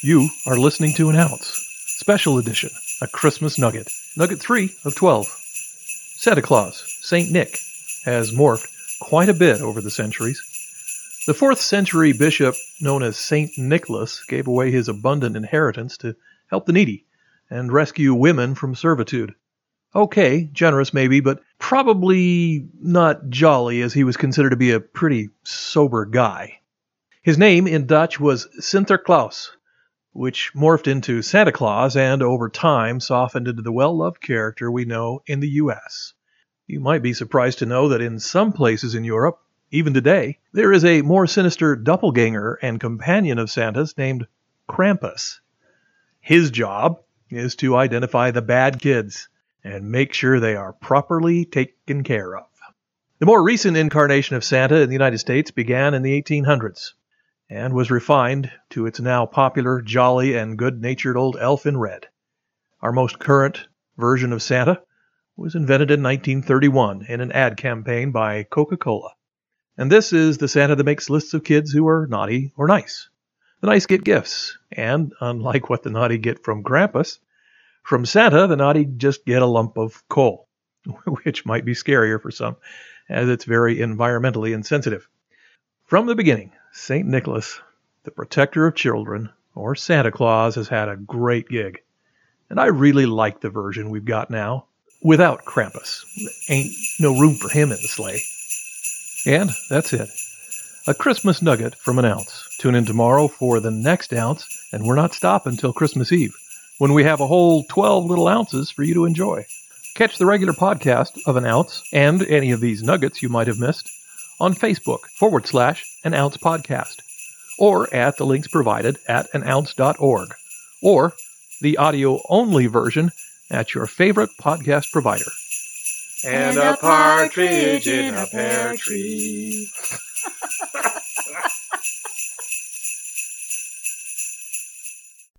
You are listening to An Ounce, Special Edition, a Christmas Nugget, Nugget 3 of 12. Santa Claus, St. Nick, has morphed quite a bit over the centuries. The 4th century bishop known as St. Nicholas gave away his abundant inheritance to help the needy and rescue women from servitude. Okay, generous maybe, but probably not jolly, as he was considered to be a pretty sober guy. His name in Dutch was Sinterklaas, which morphed into Santa Claus and over time softened into the well-loved character we know in the U.S. You might be surprised to know that in some places in Europe, even today, there is a more sinister doppelganger and companion of Santa's named Krampus. His job is to identify the bad kids and make sure they are properly taken care of. The more recent incarnation of Santa in the United States began in the 1800s. And was refined to its now popular, jolly, and good-natured old elf in red. Our most current version of Santa was invented in 1931 in an ad campaign by Coca-Cola. And this is the Santa that makes lists of kids who are naughty or nice. The nice get gifts, and, unlike what the naughty get from Krampus, from Santa the naughty just get a lump of coal, which might be scarier for some, as it's very environmentally insensitive. From the beginning, St. Nicholas, the protector of children, or Santa Claus, has had a great gig. And I really like the version we've got now, without Krampus. Ain't no room for him in the sleigh. And that's it. A Christmas nugget from An Ounce. Tune in tomorrow for the next ounce, and we're not stopping till Christmas Eve, when we have a whole 12 little ounces for you to enjoy. Catch the regular podcast of An Ounce, and any of these nuggets you might have missed, on Facebook /An Ounce Podcast, or at the links provided at anounce.org, or the audio-only version at your favorite podcast provider. And a partridge in a pear tree.